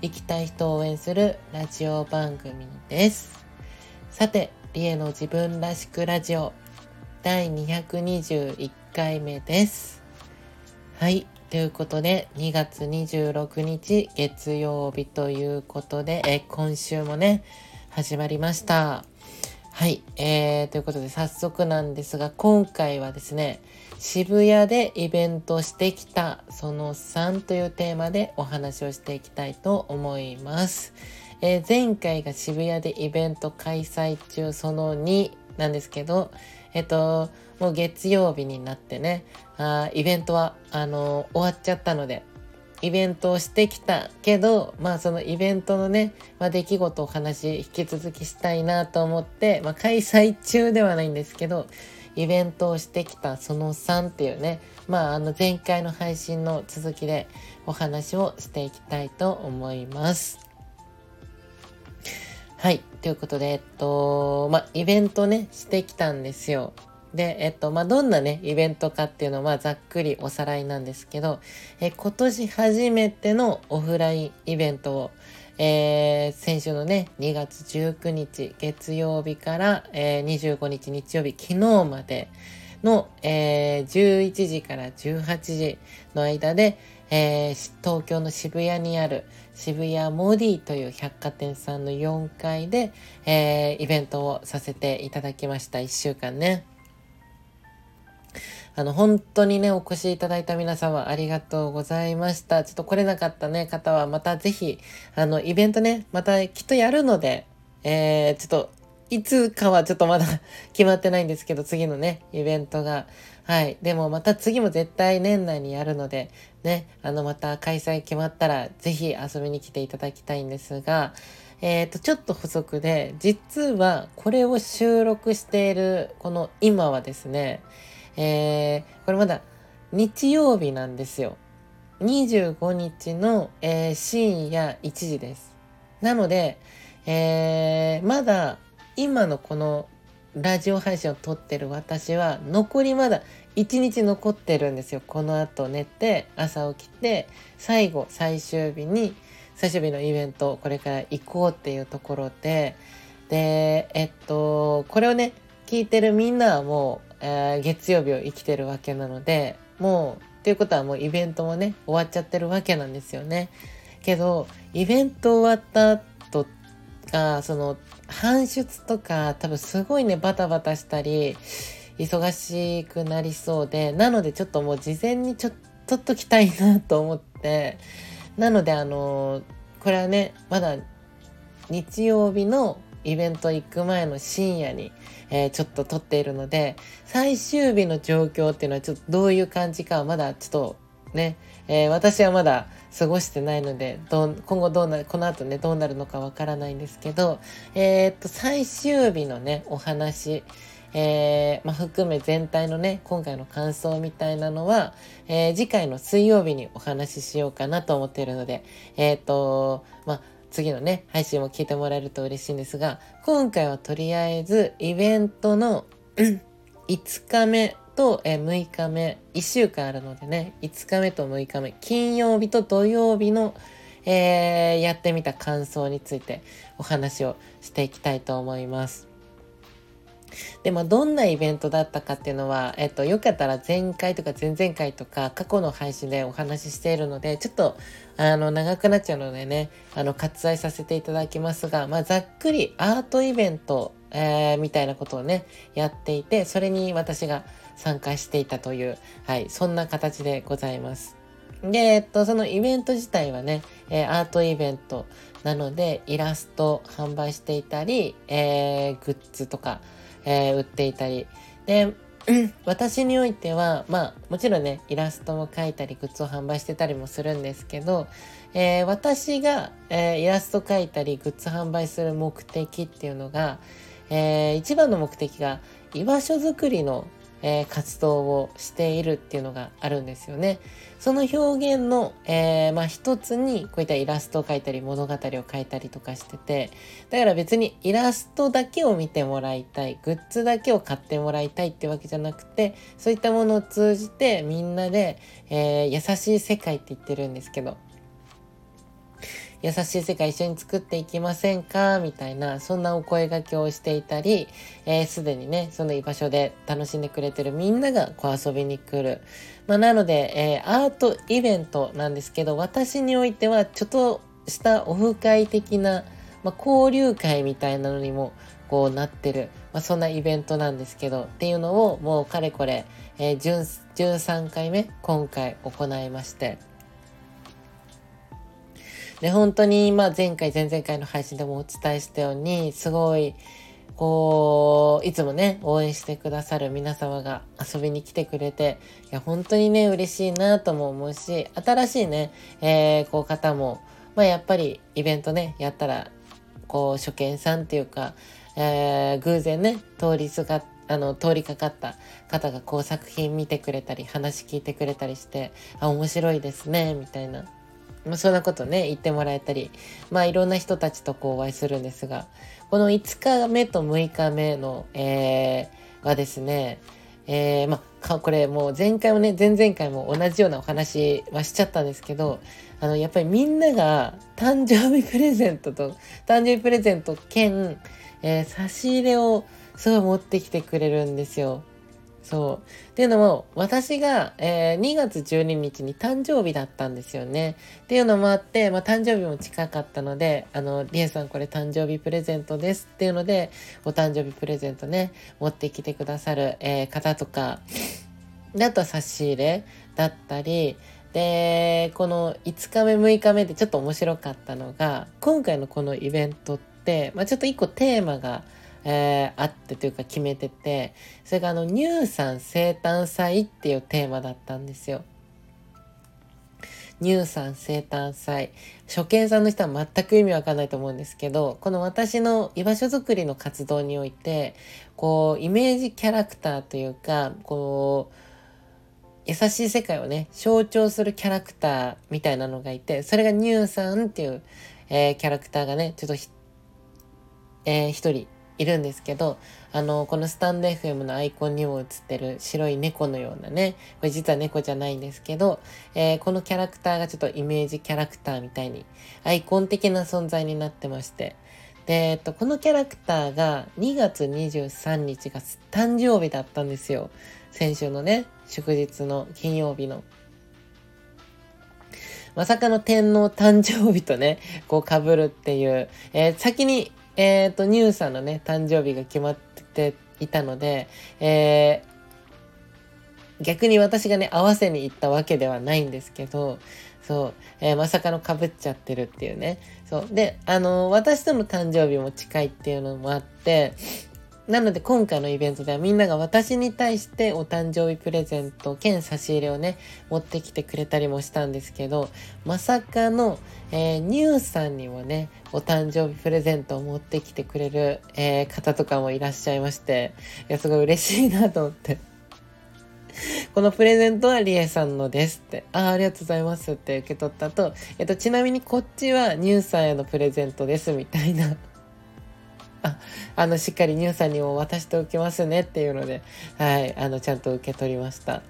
生きたい人を応援するラジオ番組です。さて、リエの自分らしくラジオ第221回目です。はい、ということで2月26日月曜日ということで、今週も始まりました。はい、ということで早速なんですが、今回はですね、渋谷でイベントしてきたその3というテーマでお話をしていきたいと思います。前回が渋谷でイベント開催中その2なんですけど、もう月曜日になってイベントは終わっちゃったので、イベントをしてきたけど、そのイベントの出来事を引き続きしたいなと思って、開催中ではないんですけど、イベントをしてきたその3っていう前回の配信の続きでお話をしていきたいと思います。はい。ということで、イベントしてきたんですよ。で、どんなイベントかっていうのはざっくりおさらいなんですけど、今年初めてのオフラインイベントを、先週の2月19日月曜日から、25日日曜日、昨日までの、11時から18時の間で、東京の渋谷にある渋谷モディという百貨店さんの4階で、イベントをさせていただきました。1週間本当にお越しいただいた皆様ありがとうございました。ちょっと来れなかった方はまたぜひイベントまたきっとやるので、ちょっといつかはちょっとまだ決まってないんですけど、次のイベントが。はい。でもまた次も絶対年内にやるので、また開催決まったらぜひ遊びに来ていただきたいんですが、ちょっと補足で、実はこれを収録しているこの今はですね、これまだ日曜日なんですよ。25日の、深夜1時です。なので、まだ今のこのラジオ配信を撮ってる私は残りまだ1日残ってるんですよ。この後寝て朝起きて最終日のイベントをこれから行こうっていうところで、でこれを聞いてるみんなはもう、月曜日を生きてるわけなので、もうっていうことはもうイベントも終わっちゃってるわけなんですよね。けどイベント終わった後がその搬出とか多分すごいバタバタしたり忙しくなりそうで、なのでちょっともう事前にちょっと来たいなと思って、なのでこれはまだ日曜日のイベント行く前の深夜に、ちょっと撮っているので、最終日の状況っていうのはちょっとどういう感じかはまだちょっと私はまだ過ごしてないので、今後どうなる、この後どうなるのかわからないんですけど、最終日のお話、含め全体の今回の感想みたいなのは、次回の水曜日にお話ししようかなと思っているので、次の配信も聞いてもらえると嬉しいんですが、今回はとりあえずイベントの5日目と6日目、1週間あるので5日目と6日目、金曜日と土曜日の、やってみた感想についてお話をしていきたいと思います。で、どんなイベントだったかっていうのは、よかったら前回とか前々回とか過去の配信でお話ししているので、ちょっと長くなっちゃうので割愛させていただきますが、ざっくりアートイベント、みたいなことをやっていて、それに私が参加していたという、はい、そんな形でございます。で、そのイベント自体はアートイベントなので、イラスト販売していたり、グッズとか、売っていたりで、私においてはもちろんイラストも描いたりグッズを販売してたりもするんですけど、私が、イラスト描いたりグッズ販売する目的っていうのが、一番の目的が居場所づくりの、活動をしているっていうのがあるんですよね。その表現の、一つにこういったイラストを描いたり物語を描いたりとかしてて、だから別にイラストだけを見てもらいたい、グッズだけを買ってもらいたいってわけじゃなくて、そういったものを通じてみんなで、優しい世界って言ってるんですけど、優しい世界一緒に作っていきませんかみたいな、そんなお声掛けをしていたり、すでにね、その居場所で楽しんでくれてるみんながこう遊びに来る。なので、アートイベントなんですけど、私においてはちょっとしたオフ会的な、交流会みたいなのにもこうなってる、そんなイベントなんですけど、っていうのをもうかれこれ、13回目今回行いまして、で本当に前回前々回の配信でもお伝えしたように、すごいこういつもね応援してくださる皆様が遊びに来てくれて、いや本当にね嬉しいなとも思うし、新しいね、こう方も、やっぱりイベントねやったらこう初見さんっていうか、偶然ね通りかかった方がこう作品見てくれたり話聞いてくれたりして、あ面白いですねみたいな、そんなことね言ってもらえたり、いろんな人たちとこうお会いするんですが、この5日目と6日目の、はですね、これもう前回もね前々回も同じようなお話はしちゃったんですけど、やっぱりみんなが誕生日プレゼント兼、差し入れをすごい持ってきてくれるんですよ。そうっていうのも、私が、2月12日に誕生日だったんですよね。っていうのもあって、誕生日も近かったので、りえさんこれ誕生日プレゼントですっていうので、お誕生日プレゼントね持ってきてくださる、方とか、あとは差し入れだったりで、この5日目6日目でちょっと面白かったのが、今回のこのイベントって、ちょっと1個テーマがあってというか決めてて、それが乳さん生誕祭っていうテーマだったんですよ。乳さん生誕祭、初見さんの人は全く意味わかんないと思うんですけど、この私の居場所づくりの活動においてこうイメージキャラクターというか、こう優しい世界をね象徴するキャラクターみたいなのがいて、それが乳さんっていう、キャラクターがねちょっと一人いるんですけど、このスタンド FM のアイコンにも映ってる白い猫のようなね、これ実は猫じゃないんですけど、このキャラクターがちょっとイメージキャラクターみたいにアイコン的な存在になってまして、で、このキャラクターが2月23日が誕生日だったんですよ。先週のね祝日の金曜日のまさかの天皇誕生日とねこう被るっていう、先にニューさんのね誕生日が決まっていたので、逆に私がね合わせに行ったわけではないんですけど、そう、まさかの被っちゃってるっていうね。そうで、私との誕生日も近いっていうのもあって、なので今回のイベントではみんなが私に対してお誕生日プレゼント兼差し入れをね持ってきてくれたりもしたんですけど、まさかの、ニューさんにもねお誕生日プレゼントを持ってきてくれる、方とかもいらっしゃいまして、いやすごい嬉しいなと思ってこのプレゼントはりえさんのですって、ありがとうございますって受け取ったと、ちなみにこっちはニューさんへのプレゼントですみたいなしっかりニューさんにも渡しておきますねっていうので、はい、ちゃんと受け取りました。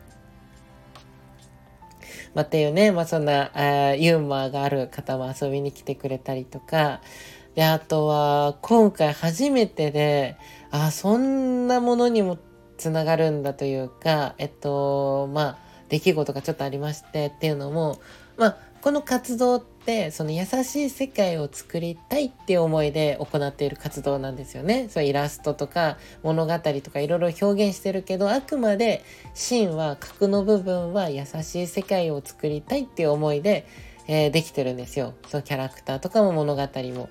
っていうね、そんなユーモアがある方も遊びに来てくれたりとか、であとは今回初めてで、そんなものにもつながるんだというか、出来事がちょっとありまして、っていうのも、この活動ってその優しい世界を作りたいっていう思いで行っている活動なんですよね。そうイラストとか物語とかいろいろ表現してるけど、あくまで芯は核の部分は優しい世界を作りたいっていう思いで、できてるんですよ。そうキャラクターとかも物語も。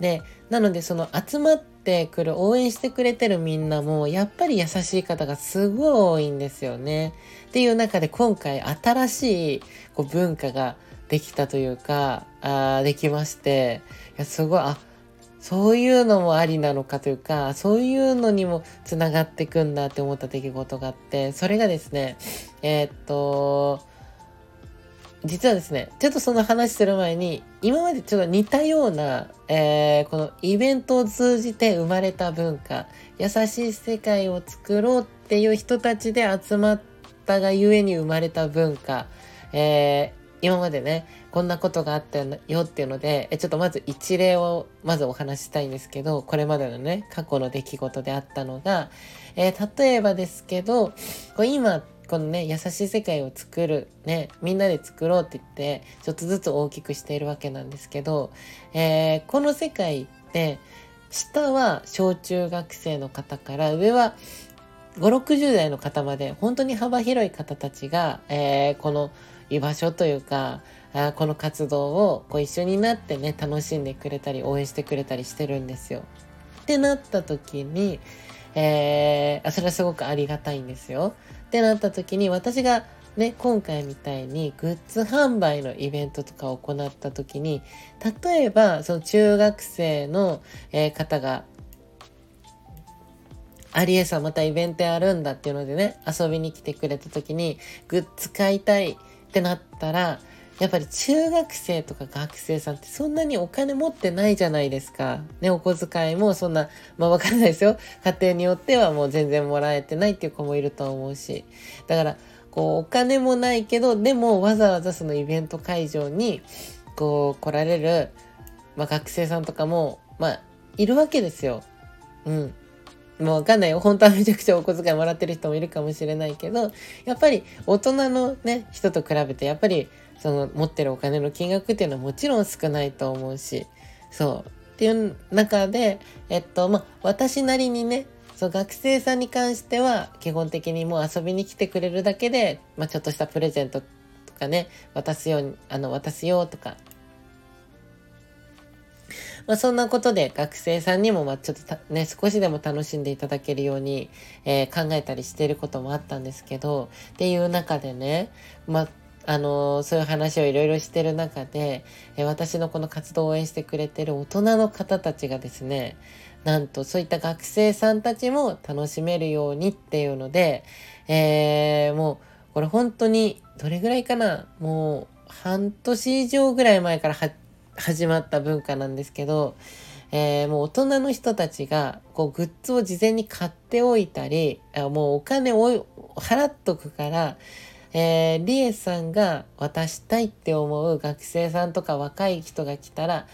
で、なのでその集まってくる応援してくれてるみんなもやっぱり優しい方がすごい多いんですよね。っていう中で今回新しいこう文化ができたというかできまして、いやすごい、あ、そういうのもありなのかというか、そういうのにもつながってくんだって思った出来事があって、それがですね、実はですね、ちょっとその話する前に、今までちょっと似たような、このイベントを通じて生まれた文化、優しい世界を作ろうっていう人たちで集まったがゆえに生まれた文化、今までねこんなことがあったよっていうので、ちょっとまず一例をまずお話ししたいんですけど、これまでのね過去の出来事であったのが、例えばですけど、今このね優しい世界を作るね、みんなで作ろうって言ってちょっとずつ大きくしているわけなんですけど、この世界って下は小中学生の方から上は5、60代の方まで本当に幅広い方たちが、この居場所というか、この活動をこう一緒になってね楽しんでくれたり応援してくれたりしてるんですよ。ってなった時に、それはすごくありがたいんですよ。ってなった時に私がね今回みたいにグッズ販売のイベントとかを行った時に、例えばその中学生の、方がアリエさんまたイベントやるんだっていうのでね遊びに来てくれた時にグッズ買いたいってなったら、やっぱり中学生とか学生さんってそんなにお金持ってないじゃないですか。ね、お小遣いもそんな、わからないですよ。家庭によってはもう全然もらえてないっていう子もいると思うし。だから、こうお金もないけど、でもわざわざそのイベント会場にこう来られる、学生さんとかも、いるわけですよ。うん。もうわかんないよ。本当はめちゃくちゃお小遣いもらってる人もいるかもしれないけど、やっぱり大人のね、人と比べてやっぱりその持ってるお金の金額っていうのはもちろん少ないと思うし、そう。っていう中で、私なりにね、そう学生さんに関しては基本的にもう遊びに来てくれるだけで、ちょっとしたプレゼントとかね、渡すよとか、そんなことで学生さんにもちょっとね少しでも楽しんでいただけるように、考えたりしていることもあったんですけど、っていう中でね、そういう話をいろいろしてる中で、私のこの活動を応援してくれてる大人の方たちがですね、なんとそういった学生さんたちも楽しめるようにっていうので、もうこれ本当にどれぐらいかな、もう半年以上ぐらい前から始まった文化なんですけど、もう大人の人たちがこうグッズを事前に買っておいたり、もうお金を払っとくから、リエさんが渡したいって思う学生さんとか若い人が来たら、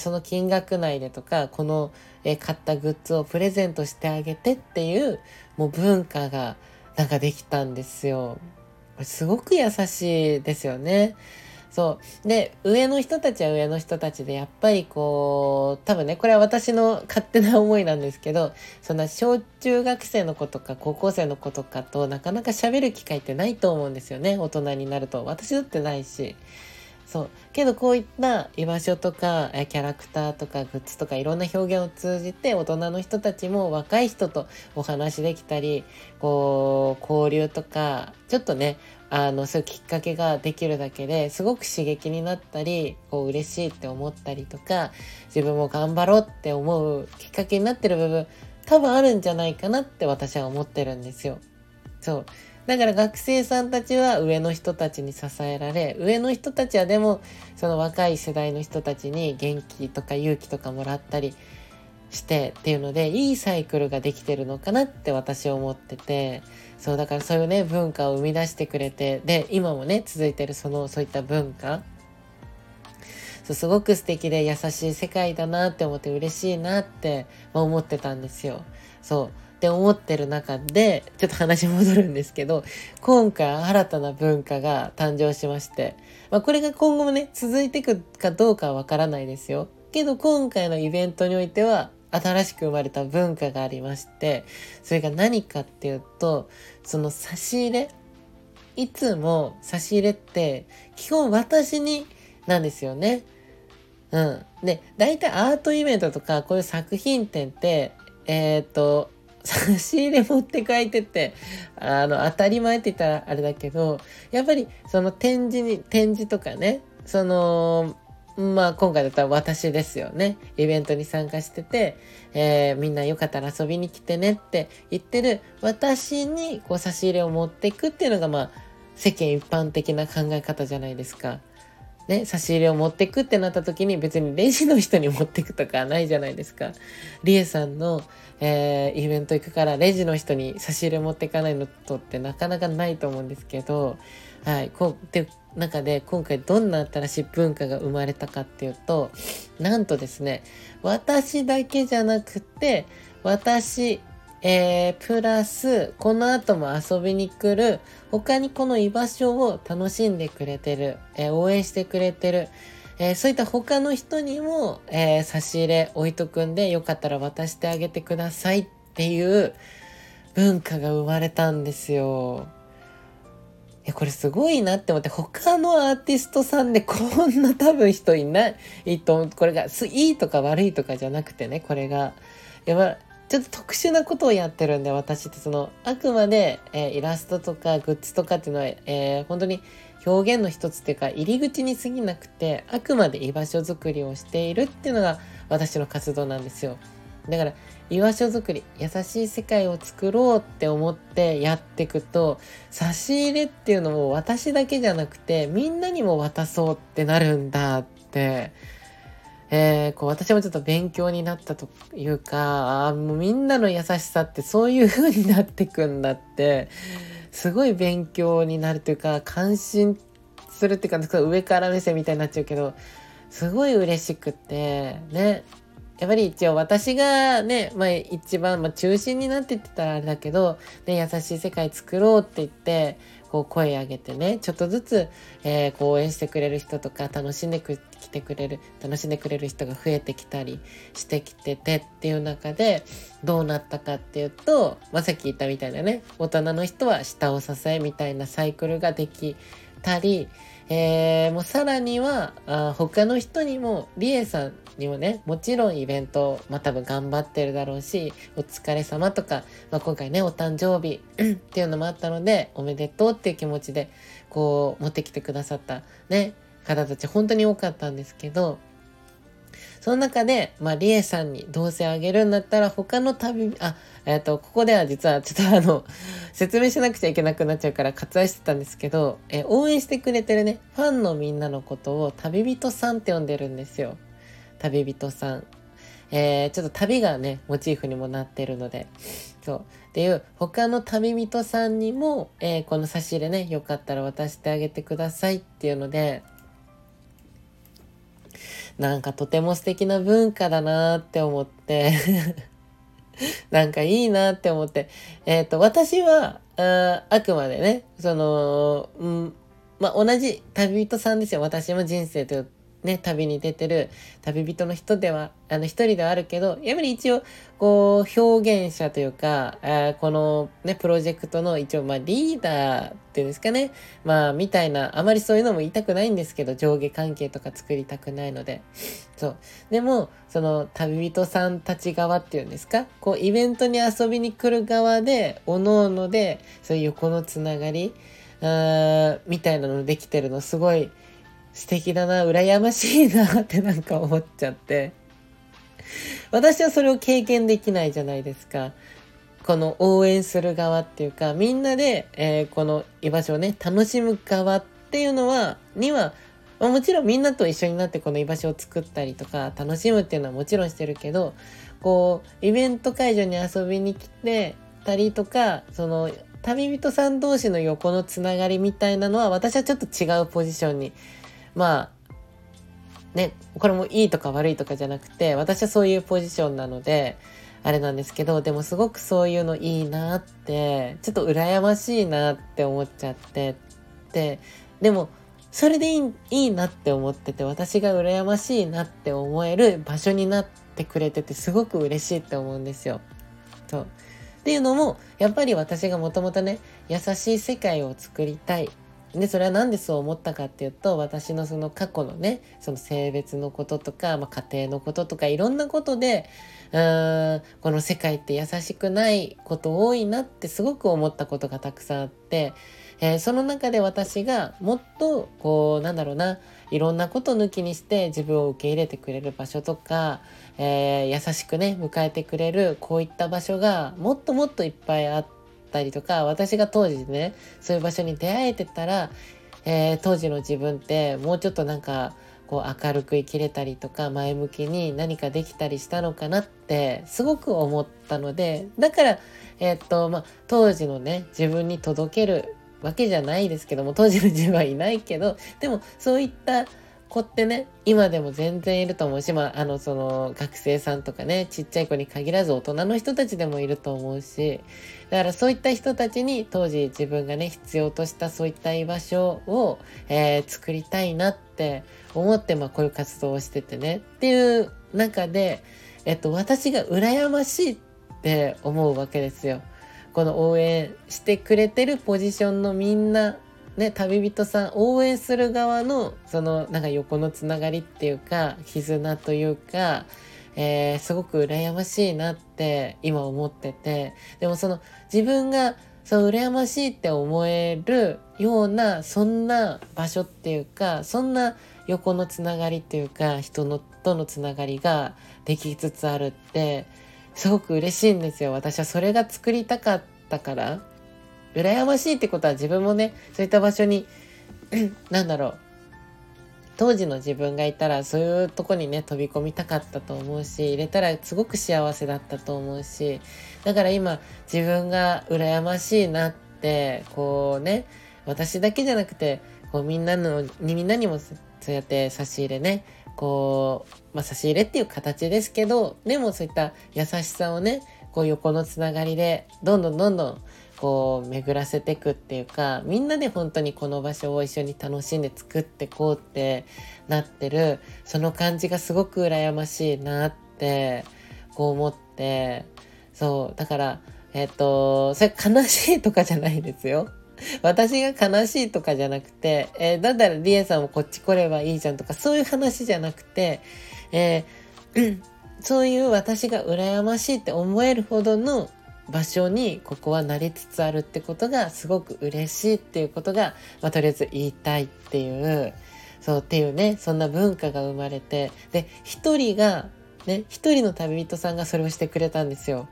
その金額内でとかこの、買ったグッズをプレゼントしてあげてっていう、もう文化がなんかできたんですよ。これすごく優しいですよね。そうで、上の人たちは上の人たちでやっぱりこう多分ね、これは私の勝手な思いなんですけど、そんな小中学生の子とか高校生の子とかとなかなか喋る機会ってないと思うんですよね、大人になると。私だってないし。そうけど、こういった居場所とかキャラクターとかグッズとかいろんな表現を通じて大人の人たちも若い人とお話できたり、こう交流とかちょっとねそういうきっかけができるだけですごく刺激になったり、こう嬉しいって思ったりとか、自分も頑張ろうって思うきっかけになってる部分多分あるんじゃないかなって私は思ってるんですよ。そうだから学生さんたちは上の人たちに支えられ、上の人たちはでもその若い世代の人たちに元気とか勇気とかもらったりしてっていうので、いいサイクルができてるのかなって私は思ってて、そうだからそういうね文化を生み出してくれて、で今もね続いてるそういった文化、すごく素敵で優しい世界だなって思って、嬉しいなって思ってたんですよ。そうって思ってる中で、ちょっと話戻るんですけど、今回新たな文化が誕生しまして、これが今後もね続いていくかどうかはわからないですよ。けど今回のイベントにおいては新しく生まれた文化がありまして、それが何かっていうと、その差し入れ、いつも差し入れって基本私になんですよね。うん。で、大体アートイベントとかこういう作品展って、差し入れ持って帰ってって、当たり前って言ったらあれだけど、やっぱりその展示とかね、その、まあ今回だったら私ですよね。イベントに参加してて、みんなよかったら遊びに来てねって言ってる私にこう差し入れを持っていくっていうのが、まあ世間一般的な考え方じゃないですか。ね、差し入れを持ってくってなった時に別にレジの人に持ってくとかないじゃないですか。リエさんの、イベント行くからレジの人に差し入れ持ってかないのとってなかなかないと思うんですけど、はい、こうって中で今回どんな新しい文化が生まれたかっていうと、なんとですね、私だけじゃなくて私、プラスこの後も遊びに来る他にこの居場所を楽しんでくれてる、応援してくれてる、そういった他の人にも、差し入れ置いとくんでよかったら渡してあげてくださいっていう文化が生まれたんですよ。これすごいなって思って、他のアーティストさんでこんな多分人いない、これがいいとか悪いとかじゃなくてね、これがちょっと特殊なことをやってるんで、私ってそのあくまで、イラストとかグッズとかっていうのは、本当に表現の一つっていうか入り口に過ぎなくて、あくまで居場所づくりをしているっていうのが私の活動なんですよ。だから居場所づくり、優しい世界を作ろうって思ってやっていくと、差し入れっていうのも私だけじゃなくてみんなにも渡そうってなるんだって、こう私もちょっと勉強になったというか、もうみんなの優しさってそういう風になってくんだって、すごい勉強になるというか、感心するっていうか、上から目線みたいになっちゃうけど、すごい嬉しくてね。やっぱり一応私がね、一番、中心になってって言ったらあれだけど、ね、優しい世界作ろうって言って、こう声上げてね、ちょっとずつ、こう応援してくれる人とか、楽しんでくれる人が増えてきたりしてきててっていう中で、どうなったかっていうと、さっき言ったみたいなね、大人の人は下を支えみたいなサイクルができたり、もうさらには他の人にも、リエさんにもね、もちろんイベント、多分頑張ってるだろうし、お疲れ様とか、今回ねお誕生日っていうのもあったので、おめでとうっていう気持ちでこう持ってきてくださった、ね、方たち本当に多かったんですけど、その中で、リエさんにどうせあげるんだったら他のここでは実はちょっと説明しなくちゃいけなくなっちゃうから割愛してたんですけど、応援してくれてるね、ファンのみんなのことを旅人さんって呼んでるんですよ。旅人さん。ちょっと旅がね、モチーフにもなってるので、そう。っていう、他の旅人さんにも、この差し入れね、よかったら渡してあげてくださいっていうので、なんかとても素敵な文化だなって思ってなんかいいなって思って、私は あくまでね、その、同じ旅人さんですよ。私も人生というね、旅に出てる旅人の人では一人ではあるけど、やっぱり一応こう表現者というか、このねプロジェクトの一応リーダーっていうんですかね、みたいな、あまりそういうのも言いたくないんですけど、上下関係とか作りたくないので、そう。でもその旅人さんたち側っていうんですか、こうイベントに遊びに来る側で各々でそういう横のつながりみたいなのできてるの、すごい素敵だな、羨ましいなってなんか思っちゃって、私はそれを経験できないじゃないですか。この応援する側っていうか、みんなで、この居場所をね楽しむ側っていうのはもちろんみんなと一緒になってこの居場所を作ったりとか楽しむっていうのはもちろんしてるけど、こうイベント会場に遊びに来てたりとか、その旅人さん同士の横のつながりみたいなのは、私はちょっと違うポジションに、これもいいとか悪いとかじゃなくて、私はそういうポジションなのであれなんですけど、でもすごくそういうのいいなって、ちょっと羨ましいなって思っちゃって、でもそれでいいなって思ってて、私が羨ましいなって思える場所になってくれてて、すごく嬉しいって思うんですよ。そうっていうのも、やっぱり私がもともとね優しい世界を作りたいでそれはなんでそう思ったかっていうと、私のその過去のね、その性別のこととか、家庭のこととかいろんなことで、この世界って優しくないこと多いなってすごく思ったことがたくさんあって、その中で私がもっとこういろんなこと抜きにして自分を受け入れてくれる場所とか、優しくね迎えてくれるこういった場所がもっともっといっぱいあってたりとか、私が当時ねそういう場所に出会えてたら、当時の自分ってもうちょっと明るく生きれたりとか前向きに何かできたりしたのかなってすごく思ったので、だから、当時のね自分に届けるわけじゃないですけども、当時の自分はいないけど、でもそういった子ってね今でも全然いると思うし、その学生さんとかね、ちっちゃい子に限らず大人の人たちでもいると思うし、だからそういった人たちに当時自分がね必要としたそういった居場所を、作りたいなって思って、こういう活動をしててねっていう中で、私が羨ましいって思うわけですよ。この応援してくれてるポジションのみんなね、旅人さん応援する側のその横のつながりっていうか絆というか、すごく羨ましいなって今思ってて、でもその自分がそう羨ましいって思えるようなそんな場所っていうか、そんな横のつながりっていうか人とのつながりができつつあるってすごく嬉しいんですよ。私はそれが作りたかったから羨ましいってことは、自分もねそういった場所に当時の自分がいたらそういうとこにね飛び込みたかったと思うし、入れたらすごく幸せだったと思うし、だから今自分が羨ましいなって私だけじゃなくてみんなにもそうやって差し入れね差し入れっていう形ですけど、でもそういった優しさをね横のつながりでどんどん巡らせてくっていうか、みんなで本当にこの場所を一緒に楽しんで作ってこうってなってる、その感じがすごく羨ましいなって思って、そうだからそれ悲しいとかじゃないですよ。私が悲しいとかじゃなくて、だったらリエさんもこっち来ればいいじゃんとかそういう話じゃなくて、そういう私が羨ましいって思えるほどの場所にここはなりつつあるってことがすごく嬉しいっていうことが、とりあえず言いたいっていうね、そんな文化が生まれて、で一人の旅人さんがそれをしてくれたんですよ。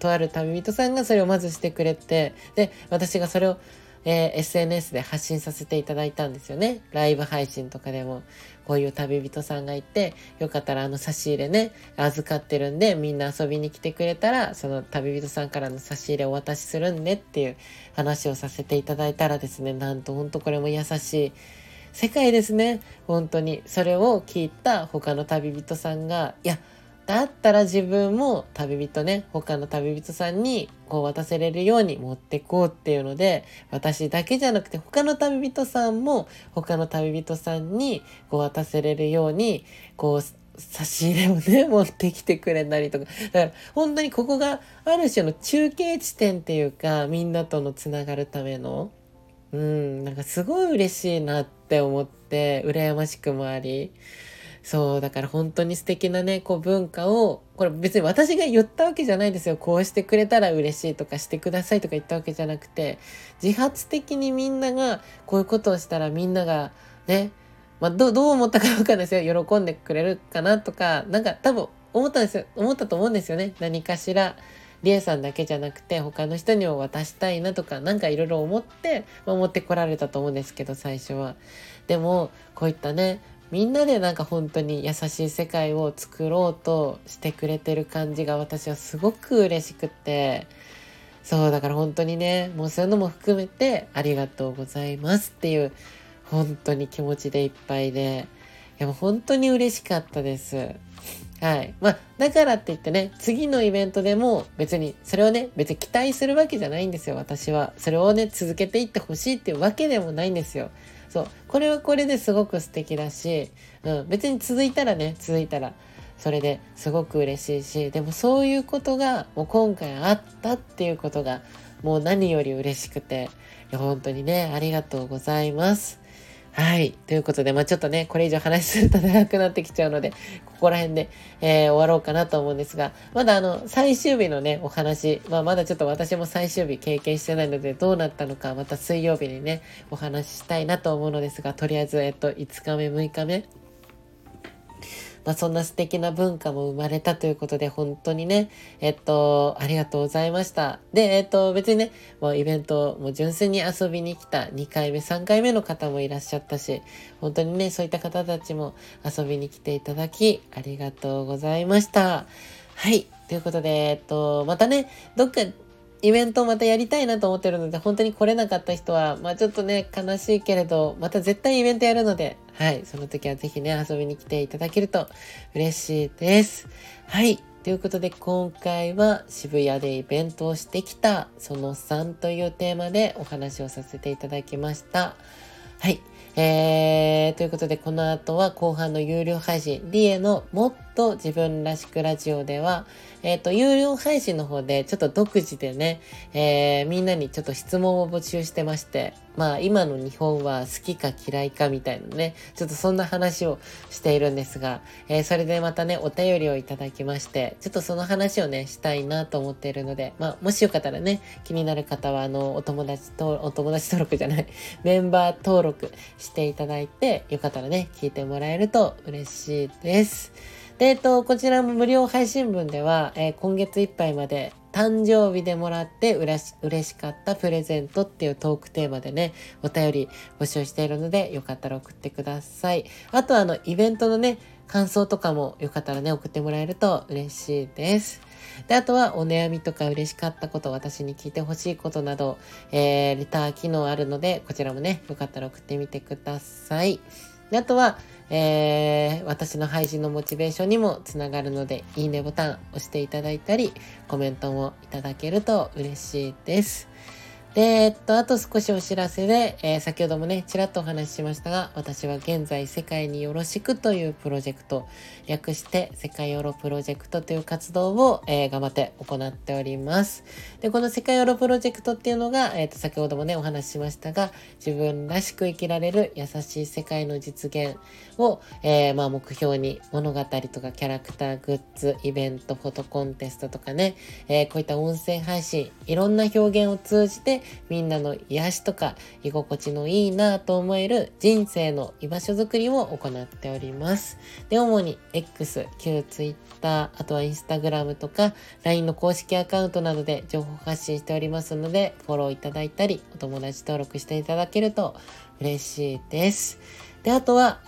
とある旅人さんがそれをまずしてくれて、で私がそれを、SNS で発信させていただいたんですよね。ライブ配信とかでもこういう旅人さんがいて、よかったら差し入れね預かってるんで、みんな遊びに来てくれたらその旅人さんからの差し入れをお渡しするんでっていう話をさせていただいたらですね、なんと本当これも優しい世界ですね。本当にそれを聞いた他の旅人さんが、いやだったら自分も他の旅人さんに渡せれるように持ってこうっていうので、私だけじゃなくて他の旅人さんも他の旅人さんに渡せれるように差し入れをね持ってきてくれたりとか、だから本当にここがある種の中継地点っていうか、みんなとのつながるためのすごい嬉しいなって思って、羨ましくもあり、だから本当に素敵なね文化を、これ別に私が言ったわけじゃないですよ。こうしてくれたら嬉しいとかしてくださいとか言ったわけじゃなくて、自発的にみんながこういうことをしたらみんながね、どう思ったか分かんないですよ。喜んでくれるかなとか多分思ったと思うんですよね。何かしらリエさんだけじゃなくて他の人にも渡したいなとかいろいろ思って持ってこられたと思うんですけど、最初は。でもこういったねみんなで本当に優しい世界を作ろうとしてくれてる感じが私はすごく嬉しくて、だから本当にねもうそういうのも含めてありがとうございますっていう本当に気持ちでいっぱいで、いやもう本当に嬉しかったです。はい、だからって言ってね次のイベントでも別にそれをね期待するわけじゃないんですよ。私はそれをね続けていってほしいっていうわけでもないんですよ。これはこれですごく素敵だし、別に続いたらそれですごく嬉しいし、でもそういうことがもう今回あったっていうことがもう何より嬉しくて、いや本当にね、ありがとうございます。はい。ということで、ちょっとね、これ以上話すると長くなってきちゃうので、ここら辺で、終わろうかなと思うんですが、まだ最終日のね、お話、まだちょっと私も最終日経験してないので、どうなったのか、また水曜日にね、お話ししたいなと思うのですが、とりあえず、5日目、6日目。そんな素敵な文化も生まれたということで、本当にね、ありがとうございました。で、別にね、もうイベントも純粋に遊びに来た2回目、3回目の方もいらっしゃったし、本当にね、そういった方たちも遊びに来ていただき、ありがとうございました。はい。ということで、またね、どっか、イベントをまたやりたいなと思ってるので、本当に来れなかった人は、ちょっとね、悲しいけれど、また絶対イベントやるので、はい、その時はぜひね、遊びに来ていただけると嬉しいです。はい、ということで今回は渋谷でイベントをしてきた、その3というテーマでお話をさせていただきました。はい、ということでこの後は後半の有料配信、リエのもっと自分らしくラジオでは、有料配信の方でちょっと独自でね、みんなにちょっと質問を募集してまして、今の日本は好きか嫌いかみたいなね、ちょっとそんな話をしているんですが、それでまたね、お便りをいただきまして、ちょっとその話をね、したいなと思っているので、もしよかったらね、気になる方はお友達登録じゃない、メンバー登録していただいて、よかったらね、聞いてもらえると嬉しいです。で、こちらも無料配信分では、今月いっぱいまで誕生日でもらって嬉しかったプレゼントっていうトークテーマでね、お便り募集しているので、よかったら送ってください。あとイベントのね、感想とかもよかったらね、送ってもらえると嬉しいです。で、あとはお悩みとか嬉しかったこと、私に聞いてほしいことなど、レター機能あるので、こちらもね、よかったら送ってみてください。で、あとは、私の配信のモチベーションにもつながるので、いいねボタン押していただいたり、コメントもいただけると嬉しいです。で、あと少しお知らせで、先ほどもね、ちらっとお話ししましたが、私は現在世界によろしくというプロジェクト、略して世界ヨロプロジェクトという活動を、頑張って行っております。で、この世界ヨロプロジェクトっていうのが、先ほどもね、お話ししましたが、自分らしく生きられる優しい世界の実現を、目標に物語とかキャラクター、グッズ、イベント、フォトコンテストとかね、こういった音声配信、いろんな表現を通じて、みんなの癒しとか居心地のいいなと思える人生の居場所づくりを行っております。で、主に X、旧 Twitter、あとは Instagram とか LINE の公式アカウントなどで情報発信しておりますので、フォローいただいたり、お友達登録していただけると嬉しいです。で、あとは、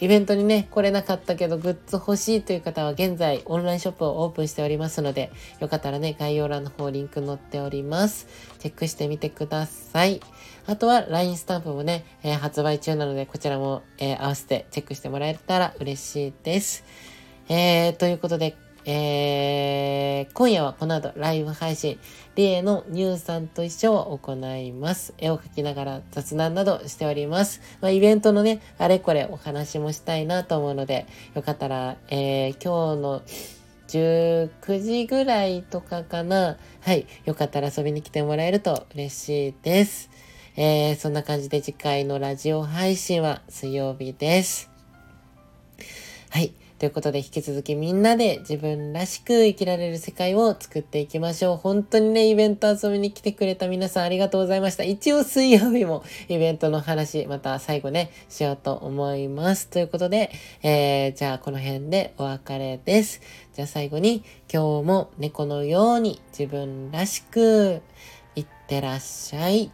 イベントにね、来れなかったけど、グッズ欲しいという方は、現在、オンラインショップをオープンしておりますので、よかったらね、概要欄の方、リンク載っております。チェックしてみてください。あとは、LINE スタンプもね、発売中なので、こちらも、合わせてチェックしてもらえたら嬉しいです。ということで、今夜はこの後ライブ配信、リエのニューさんと一緒を行います。絵を描きながら雑談などしております。イベントのね、あれこれお話もしたいなと思うので、よかったら、今日の19時ぐらいとかかな、はい、よかったら遊びに来てもらえると嬉しいです。そんな感じで次回のラジオ配信は水曜日です。はい、ということで引き続きみんなで自分らしく生きられる世界を作っていきましょう。本当にね、イベント遊びに来てくれた皆さんありがとうございました。一応水曜日もイベントの話、また最後ね、しようと思います。ということで、じゃあこの辺でお別れです。じゃあ最後に、今日も猫のように自分らしくいってらっしゃい。